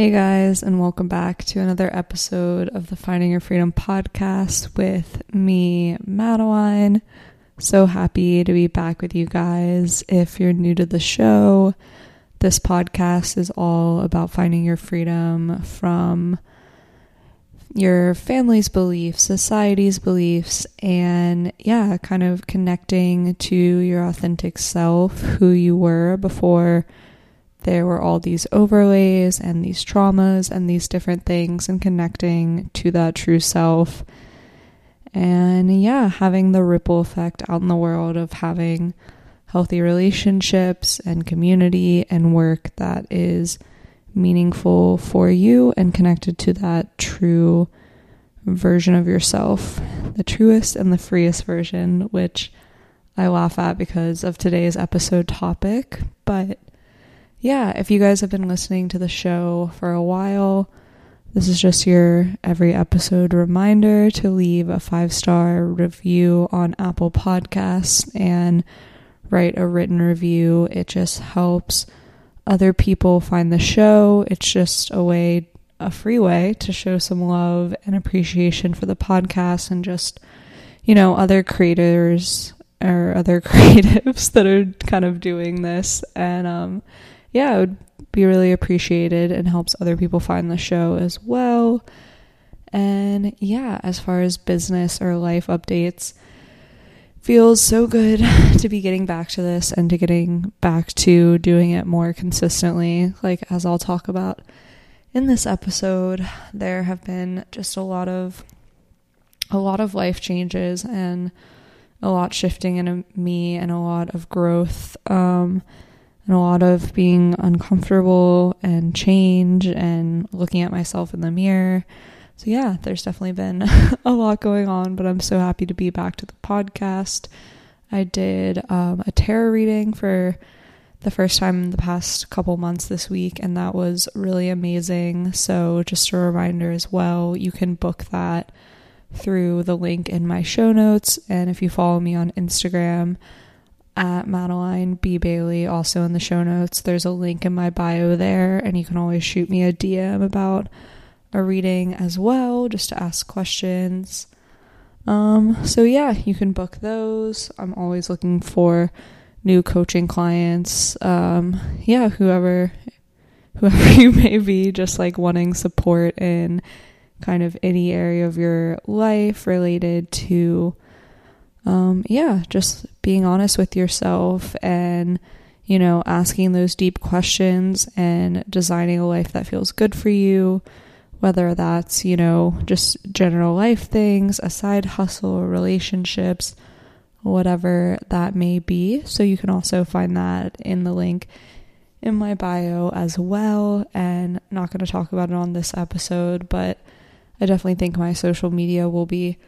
Hey guys, and welcome back to another episode of the Finding Your Freedom podcast with me, Madeline. So happy to be back with you guys. If you're new to the show, this podcast is all about finding your freedom from your family's beliefs, society's beliefs, and kind of connecting to your authentic self, who you were before there were all these overlays and these traumas and these different things, and connecting to that true self. And having the ripple effect out in the world of having healthy relationships and community and work that is meaningful for you and connected to that true version of yourself, the truest and the freest version, which I laugh at because of today's episode topic. But if you guys have been listening to the show for a while, this is just your every episode reminder to leave a 5-star review on Apple Podcasts and write a written review. It just helps other people find the show. It's just a free way to show some love and appreciation for the podcast, and just, other creators or other creatives that are kind of doing this. And, it would be really appreciated and helps other people find the show as well. And as far as business or life updates, feels so good to be getting back to this and to getting back to doing it more consistently. Like, as I'll talk about in this episode, there have been just a lot of life changes and a lot shifting in me, and a lot of growth, and a lot of being uncomfortable and change and looking at myself in the mirror. So there's definitely been a lot going on, but I'm so happy to be back to the podcast. I did a tarot reading for the first time in the past couple months this week, and that was really amazing. So just a reminder as well, you can book that through the link in my show notes. And if you follow me on Instagram at Madeline B. Bailey, also in the show notes, there's a link in my bio there, and you can always shoot me a DM about a reading as well, just to ask questions. So you can book those. I'm always looking for new coaching clients. Whoever you may be, just like wanting support in kind of any area of your life related to, just being honest with yourself and, asking those deep questions and designing a life that feels good for you, whether that's, just general life things, a side hustle, or relationships, whatever that may be. So you can also find that in the link in my bio as well. And not going to talk about it on this episode, but I definitely think my social media will be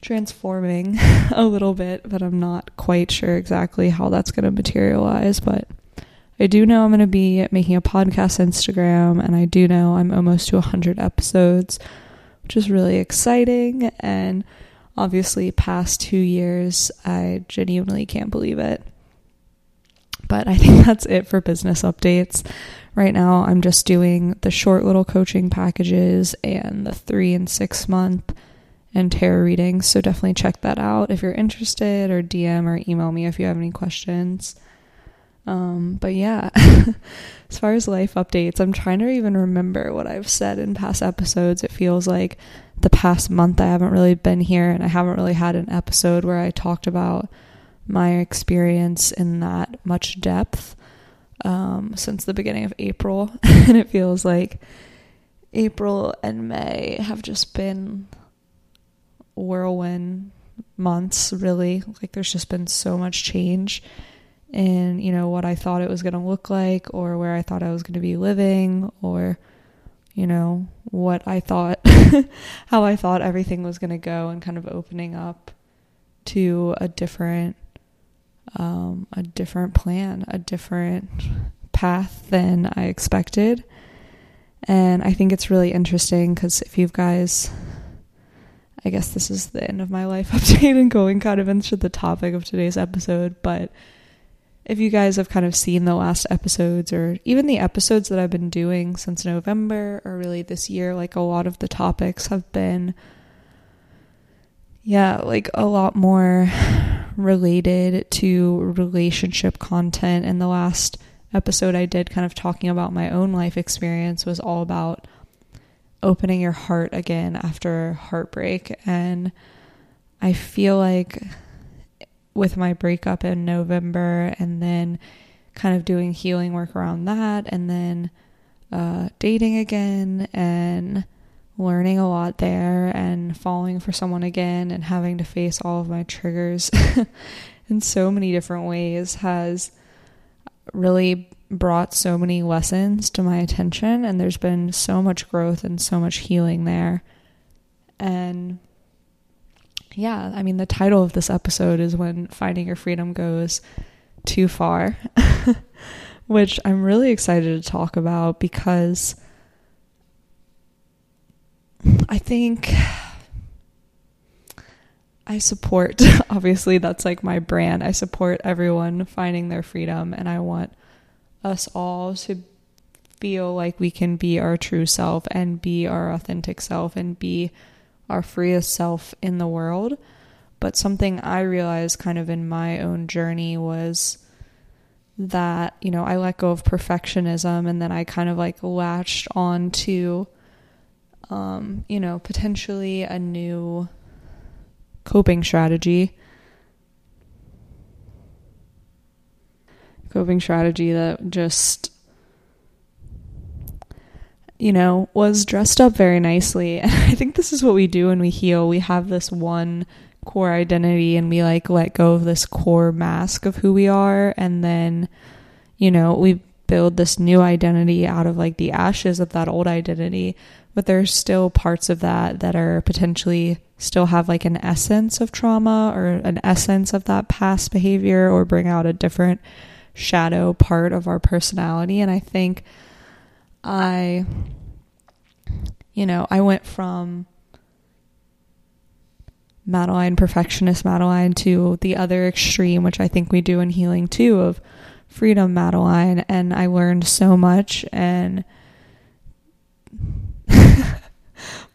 transforming a little bit, but I'm not quite sure exactly how that's going to materialize. But I do know I'm going to be making a podcast Instagram, and I do know I'm almost to 100 episodes, which is really exciting. And obviously, past 2 years, I genuinely can't believe it. But I think that's it for business updates. Right now, I'm just doing the short little coaching packages and the 3 and 6 month and tarot readings. So definitely check that out if you're interested, or DM or email me if you have any questions. As far as life updates, I'm trying to even remember what I've said in past episodes. It feels like the past month I haven't really been here, and I haven't really had an episode where I talked about my experience in that much depth since the beginning of April. And it feels like April and May have just been whirlwind months, really. Like, there's just been so much change in, what I thought it was going to look like, or where I thought I was going to be living, or, what I thought, how I thought everything was going to go, and kind of opening up to a different plan, a different path than I expected. And I think it's really interesting because if you guys, I guess this is the end of my life update and going kind of into the topic of today's episode, but if you guys have kind of seen the last episodes or even the episodes that I've been doing since November or really this year, like a lot of the topics have been, like a lot more related to relationship content. And the last episode I did kind of talking about my own life experience was all about opening your heart again after heartbreak. And I feel like with my breakup in November and then kind of doing healing work around that and then dating again and learning a lot there and falling for someone again and having to face all of my triggers in so many different ways has really brought so many lessons to my attention, and there's been so much growth and so much healing there. And yeah, I mean, the title of this episode is When Finding Your Freedom Goes Too Far, which I'm really excited to talk about because I think I support, obviously that's like my brand. I support everyone finding their freedom, and I want us all to feel like we can be our true self and be our authentic self and be our freest self in the world. But something I realized kind of in my own journey was that, you know, I let go of perfectionism, and then I kind of like latched on to, you know, potentially a new coping strategy that just, you know, was dressed up very nicely. And I think this is what we do when we heal. We have this one core identity and we like let go of this core mask of who we are. And then, you know, we build this new identity out of like the ashes of that old identity. But there's still parts of that that are potentially still have like an essence of trauma or an essence of that past behavior, or bring out a different shadow part of our personality. And I think I went from Madeline, perfectionist Madeline, to the other extreme, which I think we do in healing too, of freedom Madeline. And I learned so much, and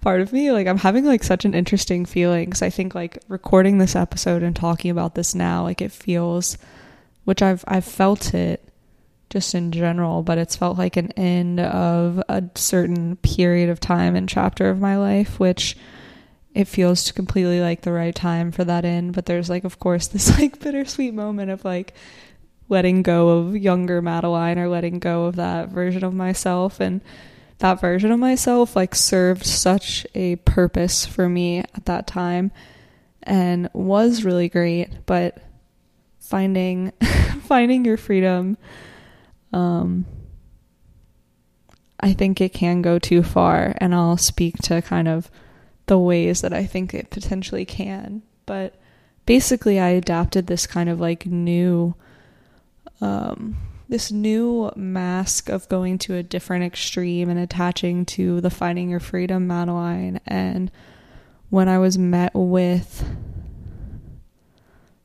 part of me, like, I'm having like such an interesting feeling, because I think like recording this episode and talking about this now, like it feels, which I've felt it just in general, but it's felt like an end of a certain period of time and chapter of my life, which it feels completely like the right time for that end. But there's like, of course, this like bittersweet moment of like letting go of younger Madeline, or letting go of that version of myself. And that version of myself like served such a purpose for me at that time and was really great. But finding your freedom, I think it can go too far, and I'll speak to kind of the ways that I think it potentially can. But basically I adapted this kind of like new, this new mask of going to a different extreme and attaching to the finding your freedom Madeline. And when I was met with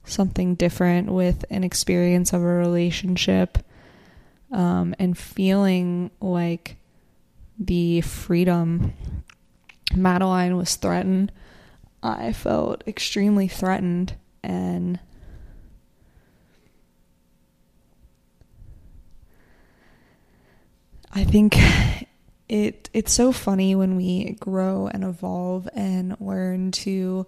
something different, with an experience of a relationship, and feeling like the freedom Madeline was threatened, I felt extremely threatened. And I think it's so funny when we grow and evolve and learn to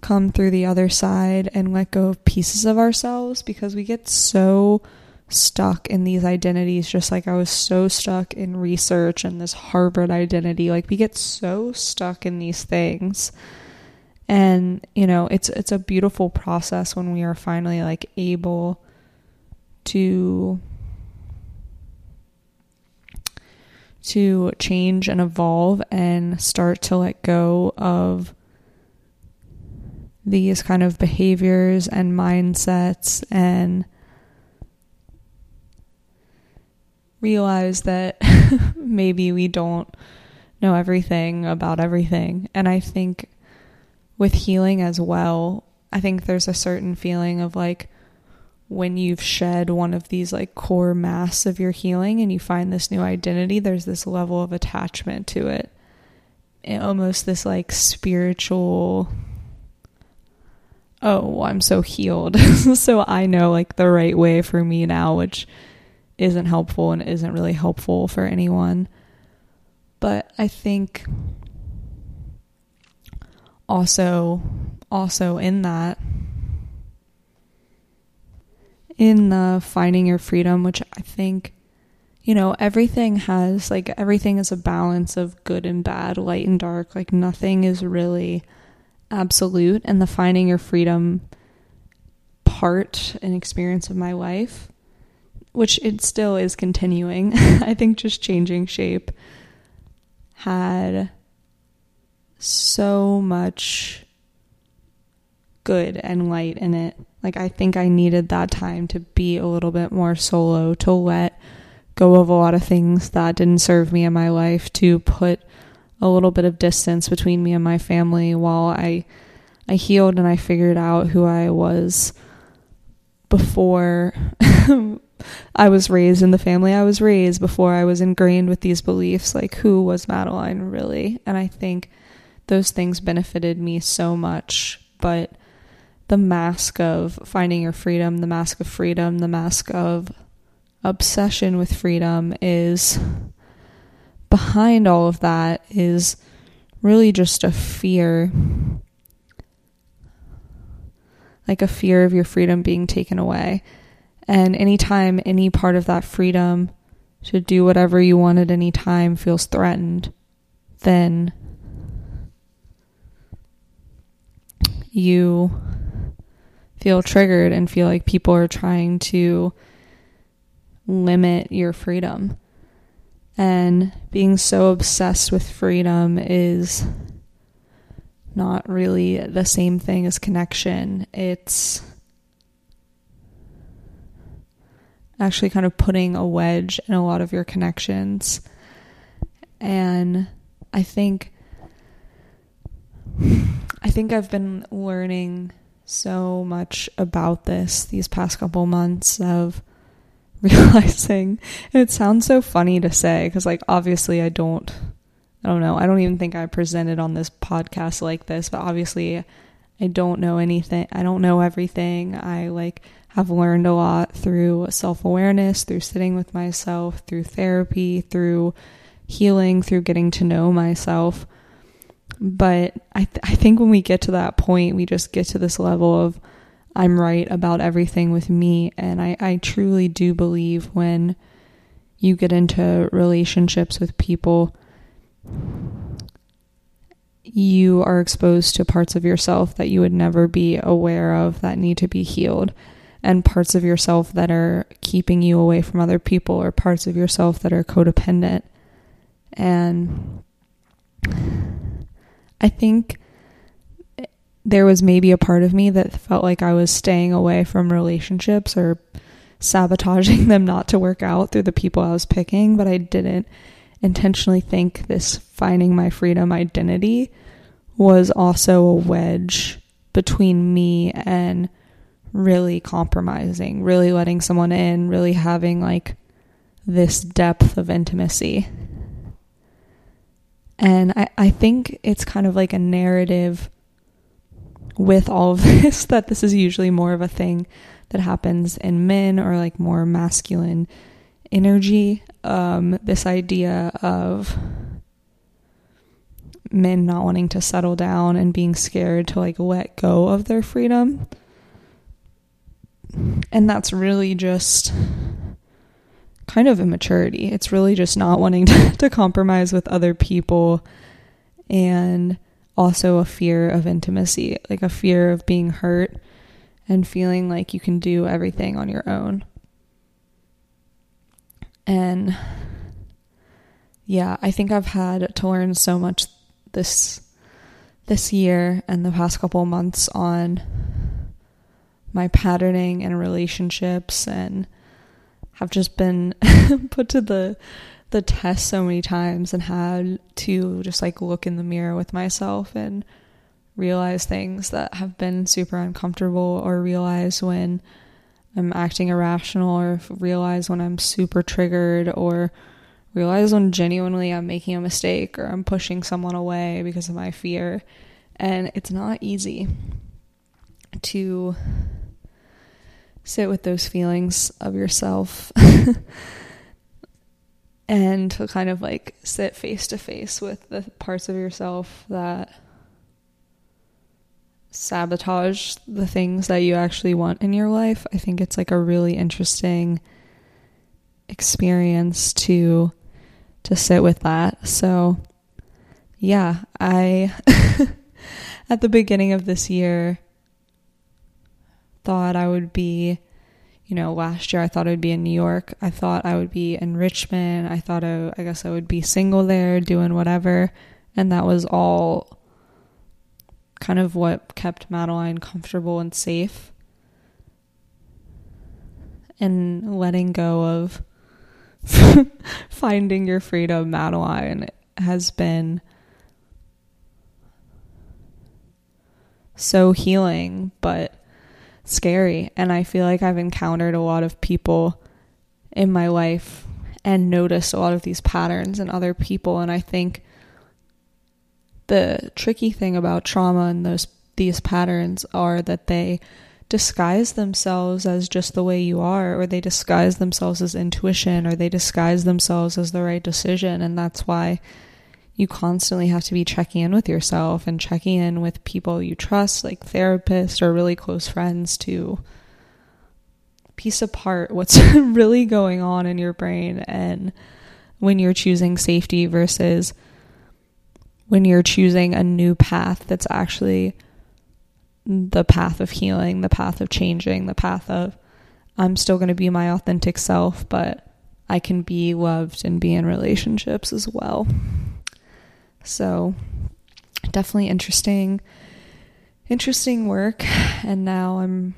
come through the other side and let go of pieces of ourselves, because we get so stuck in these identities. Just like I was so stuck in research and this Harvard identity, like we get so stuck in these things. And, you know, it's a beautiful process when we are finally like able to change and evolve and start to let go of these kind of behaviors and mindsets, and realize that maybe we don't know everything about everything. And I think with healing as well, I think there's a certain feeling of like, when you've shed one of these like core masks of your healing and you find this new identity, there's this level of attachment to it. And almost this like spiritual, oh, I'm so healed. So I know like the right way for me now, which isn't helpful and isn't really helpful for anyone. But I think also in that, in the Finding Your Freedom, which I think, you know, everything is a balance of good and bad, light and dark. Like nothing is really absolute. And the Finding Your Freedom part and experience of my life, which it still is continuing, I think just changing shape, had so much good and light in it. Like, I think I needed that time to be a little bit more solo, to let go of a lot of things that didn't serve me in my life, to put a little bit of distance between me and my family while I healed and I figured out who I was before I was raised in the family I was raised, before I was ingrained with these beliefs, like who was Madeline really? And I think those things benefited me so much, but the mask of finding your freedom, the mask of freedom, the mask of obsession with freedom is behind all of that is really just a fear, like a fear of your freedom being taken away. And anytime any part of that freedom to do whatever you want at any time feels threatened, then you feel triggered and feel like people are trying to limit your freedom. And being so obsessed with freedom is not really the same thing as connection. It's actually kind of putting a wedge in a lot of your connections. And I think I've been learning so much about this these past couple months of realizing, and it sounds so funny to say, because like obviously I don't know, I don't even think I presented on this podcast like this, but obviously I don't know anything, I don't know everything. I like have learned a lot through self-awareness, through sitting with myself, through therapy, through healing, through getting to know myself. But I think when we get to that point, we just get to this level of I'm right about everything with me. And I truly do believe when you get into relationships with people, you are exposed to parts of yourself that you would never be aware of that need to be healed, and parts of yourself that are keeping you away from other people, or parts of yourself that are codependent. And I think there was maybe a part of me that felt like I was staying away from relationships or sabotaging them not to work out through the people I was picking, but I didn't intentionally think this finding my freedom identity was also a wedge between me and really compromising, really letting someone in, really having like this depth of intimacy. And I think it's kind of like a narrative with all of this, that this is usually more of a thing that happens in men or like more masculine energy. This idea of men not wanting to settle down and being scared to like let go of their freedom. And that's really just kind of immaturity. It's really just not wanting to compromise with other people, and also a fear of intimacy, like a fear of being hurt and feeling like you can do everything on your own. And yeah, I think I've had to learn so much this year and the past couple of months on my patterning and relationships, and have just been put to the test so many times, and had to just like look in the mirror with myself and realize things that have been super uncomfortable, or realize when I'm acting irrational, or realize when I'm super triggered, or realize when genuinely I'm making a mistake or I'm pushing someone away because of my fear. And it's not easy to sit with those feelings of yourself and to kind of like sit face to face with the parts of yourself that sabotage the things that you actually want in your life. I think it's like a really interesting experience to sit with that. So yeah, I at the beginning of this year thought I would be, last year I thought I would be in New York. I thought I would be in Richmond. I thought I guess I would be single there doing whatever. And that was all kind of what kept Madeline comfortable and safe, and letting go of Finding Your Freedom Madeline has been so healing, but scary. And I feel like I've encountered a lot of people in my life and noticed a lot of these patterns in other people. And I think the tricky thing about trauma and these patterns are that they disguise themselves as just the way you are, or they disguise themselves as intuition, or they disguise themselves as the right decision. And that's why you constantly have to be checking in with yourself and checking in with people you trust, like therapists or really close friends, to piece apart what's really going on in your brain, and when you're choosing safety versus when you're choosing a new path that's actually the path of healing, the path of changing, the path of I'm still going to be my authentic self, but I can be loved and be in relationships as well. So definitely interesting work. And now I'm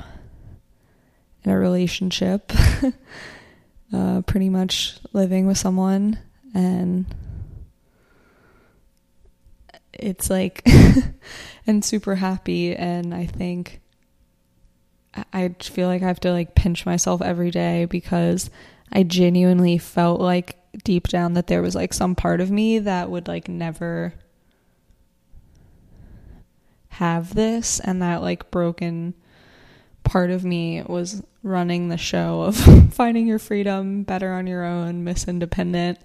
in a relationship, pretty much living with someone, and it's like, and super happy. And I think I feel like I have to like pinch myself every day, because I genuinely felt like deep down that there was like some part of me that would like never have this, and that like broken part of me was running the show of finding your freedom, better on your own, miss independent,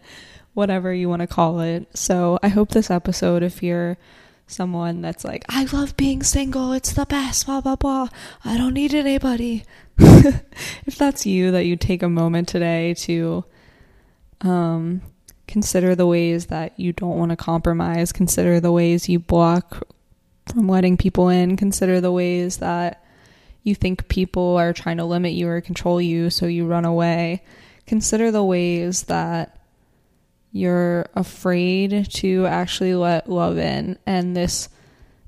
whatever you want to call it. So I hope this episode, if you're someone that's like, I love being single, it's the best, blah blah blah, I don't need anybody, if that's you, that you take a moment today to consider the ways that you don't want to compromise, consider the ways you block from letting people in, consider the ways that you think people are trying to limit you or control you, so you run away, consider the ways that you're afraid to actually let love in, and this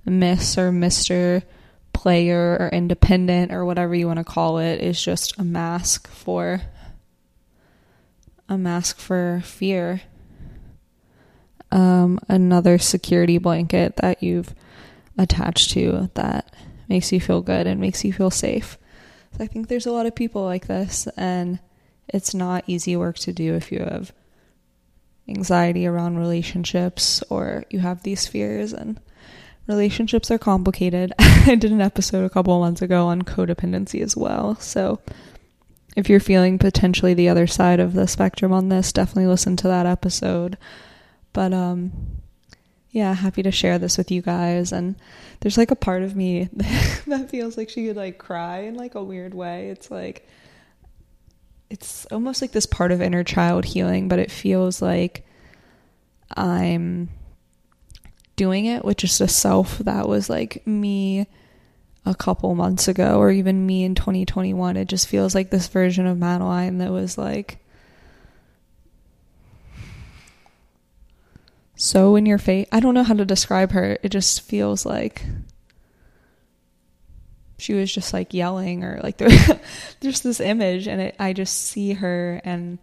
miss or Mr. player or independent or whatever you want to call it is just a mask for fear, another security blanket that you've attached to that makes you feel good and makes you feel safe. So I think there's a lot of people like this, and it's not easy work to do if you have anxiety around relationships or you have these fears. And relationships are complicated. I did an episode a couple of months ago on codependency as well, so if you're feeling potentially the other side of the spectrum on this, definitely listen to that episode. But yeah, happy to share this with you guys. And there's like a part of me that feels like she could like cry in like a weird way. It's like, it's almost like this part of inner child healing, but it feels like I'm doing it with just a self that was like me a couple months ago, or even me in 2021. It just feels like this version of Madeline that was like so in your face. I don't know how to describe her. It just feels like she was just like yelling, or like there's this image, and I just see her, and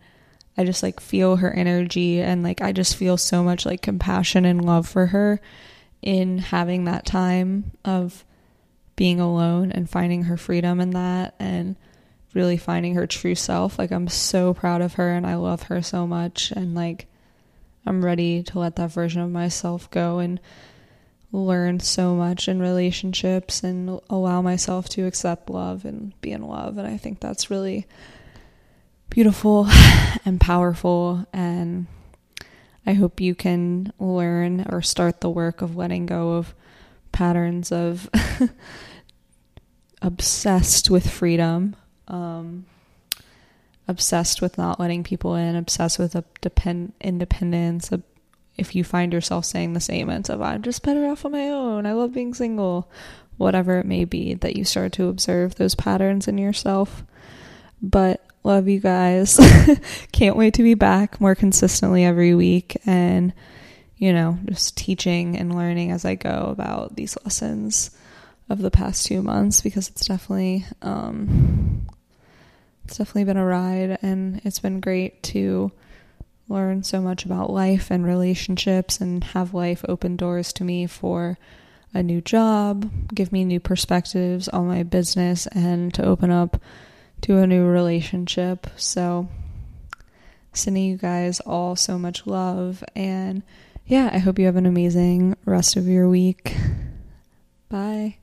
I just like feel her energy, and like I just feel so much like compassion and love for her in having that time of being alone and finding her freedom in that, and really finding her true self. Like, I'm so proud of her and I love her so much. And like, I'm ready to let that version of myself go and learn so much in relationships and allow myself to accept love and be in love. And I think that's really beautiful and powerful. And I hope you can learn or start the work of letting go of patterns of obsessed with freedom, obsessed with not letting people in, obsessed with independence. If you find yourself saying the statements of, I'm just better off on my own, I love being single, whatever it may be, that you start to observe those patterns in yourself. But love you guys. Can't wait to be back more consistently every week and, you know, just teaching and learning as I go about these lessons of the past 2 months, because it's definitely been a ride, and it's been great to learn so much about life and relationships and have life open doors to me for a new job, give me new perspectives on my business, and to open up to a new relationship. So sending you guys all so much love, and yeah, I hope you have an amazing rest of your week. Bye.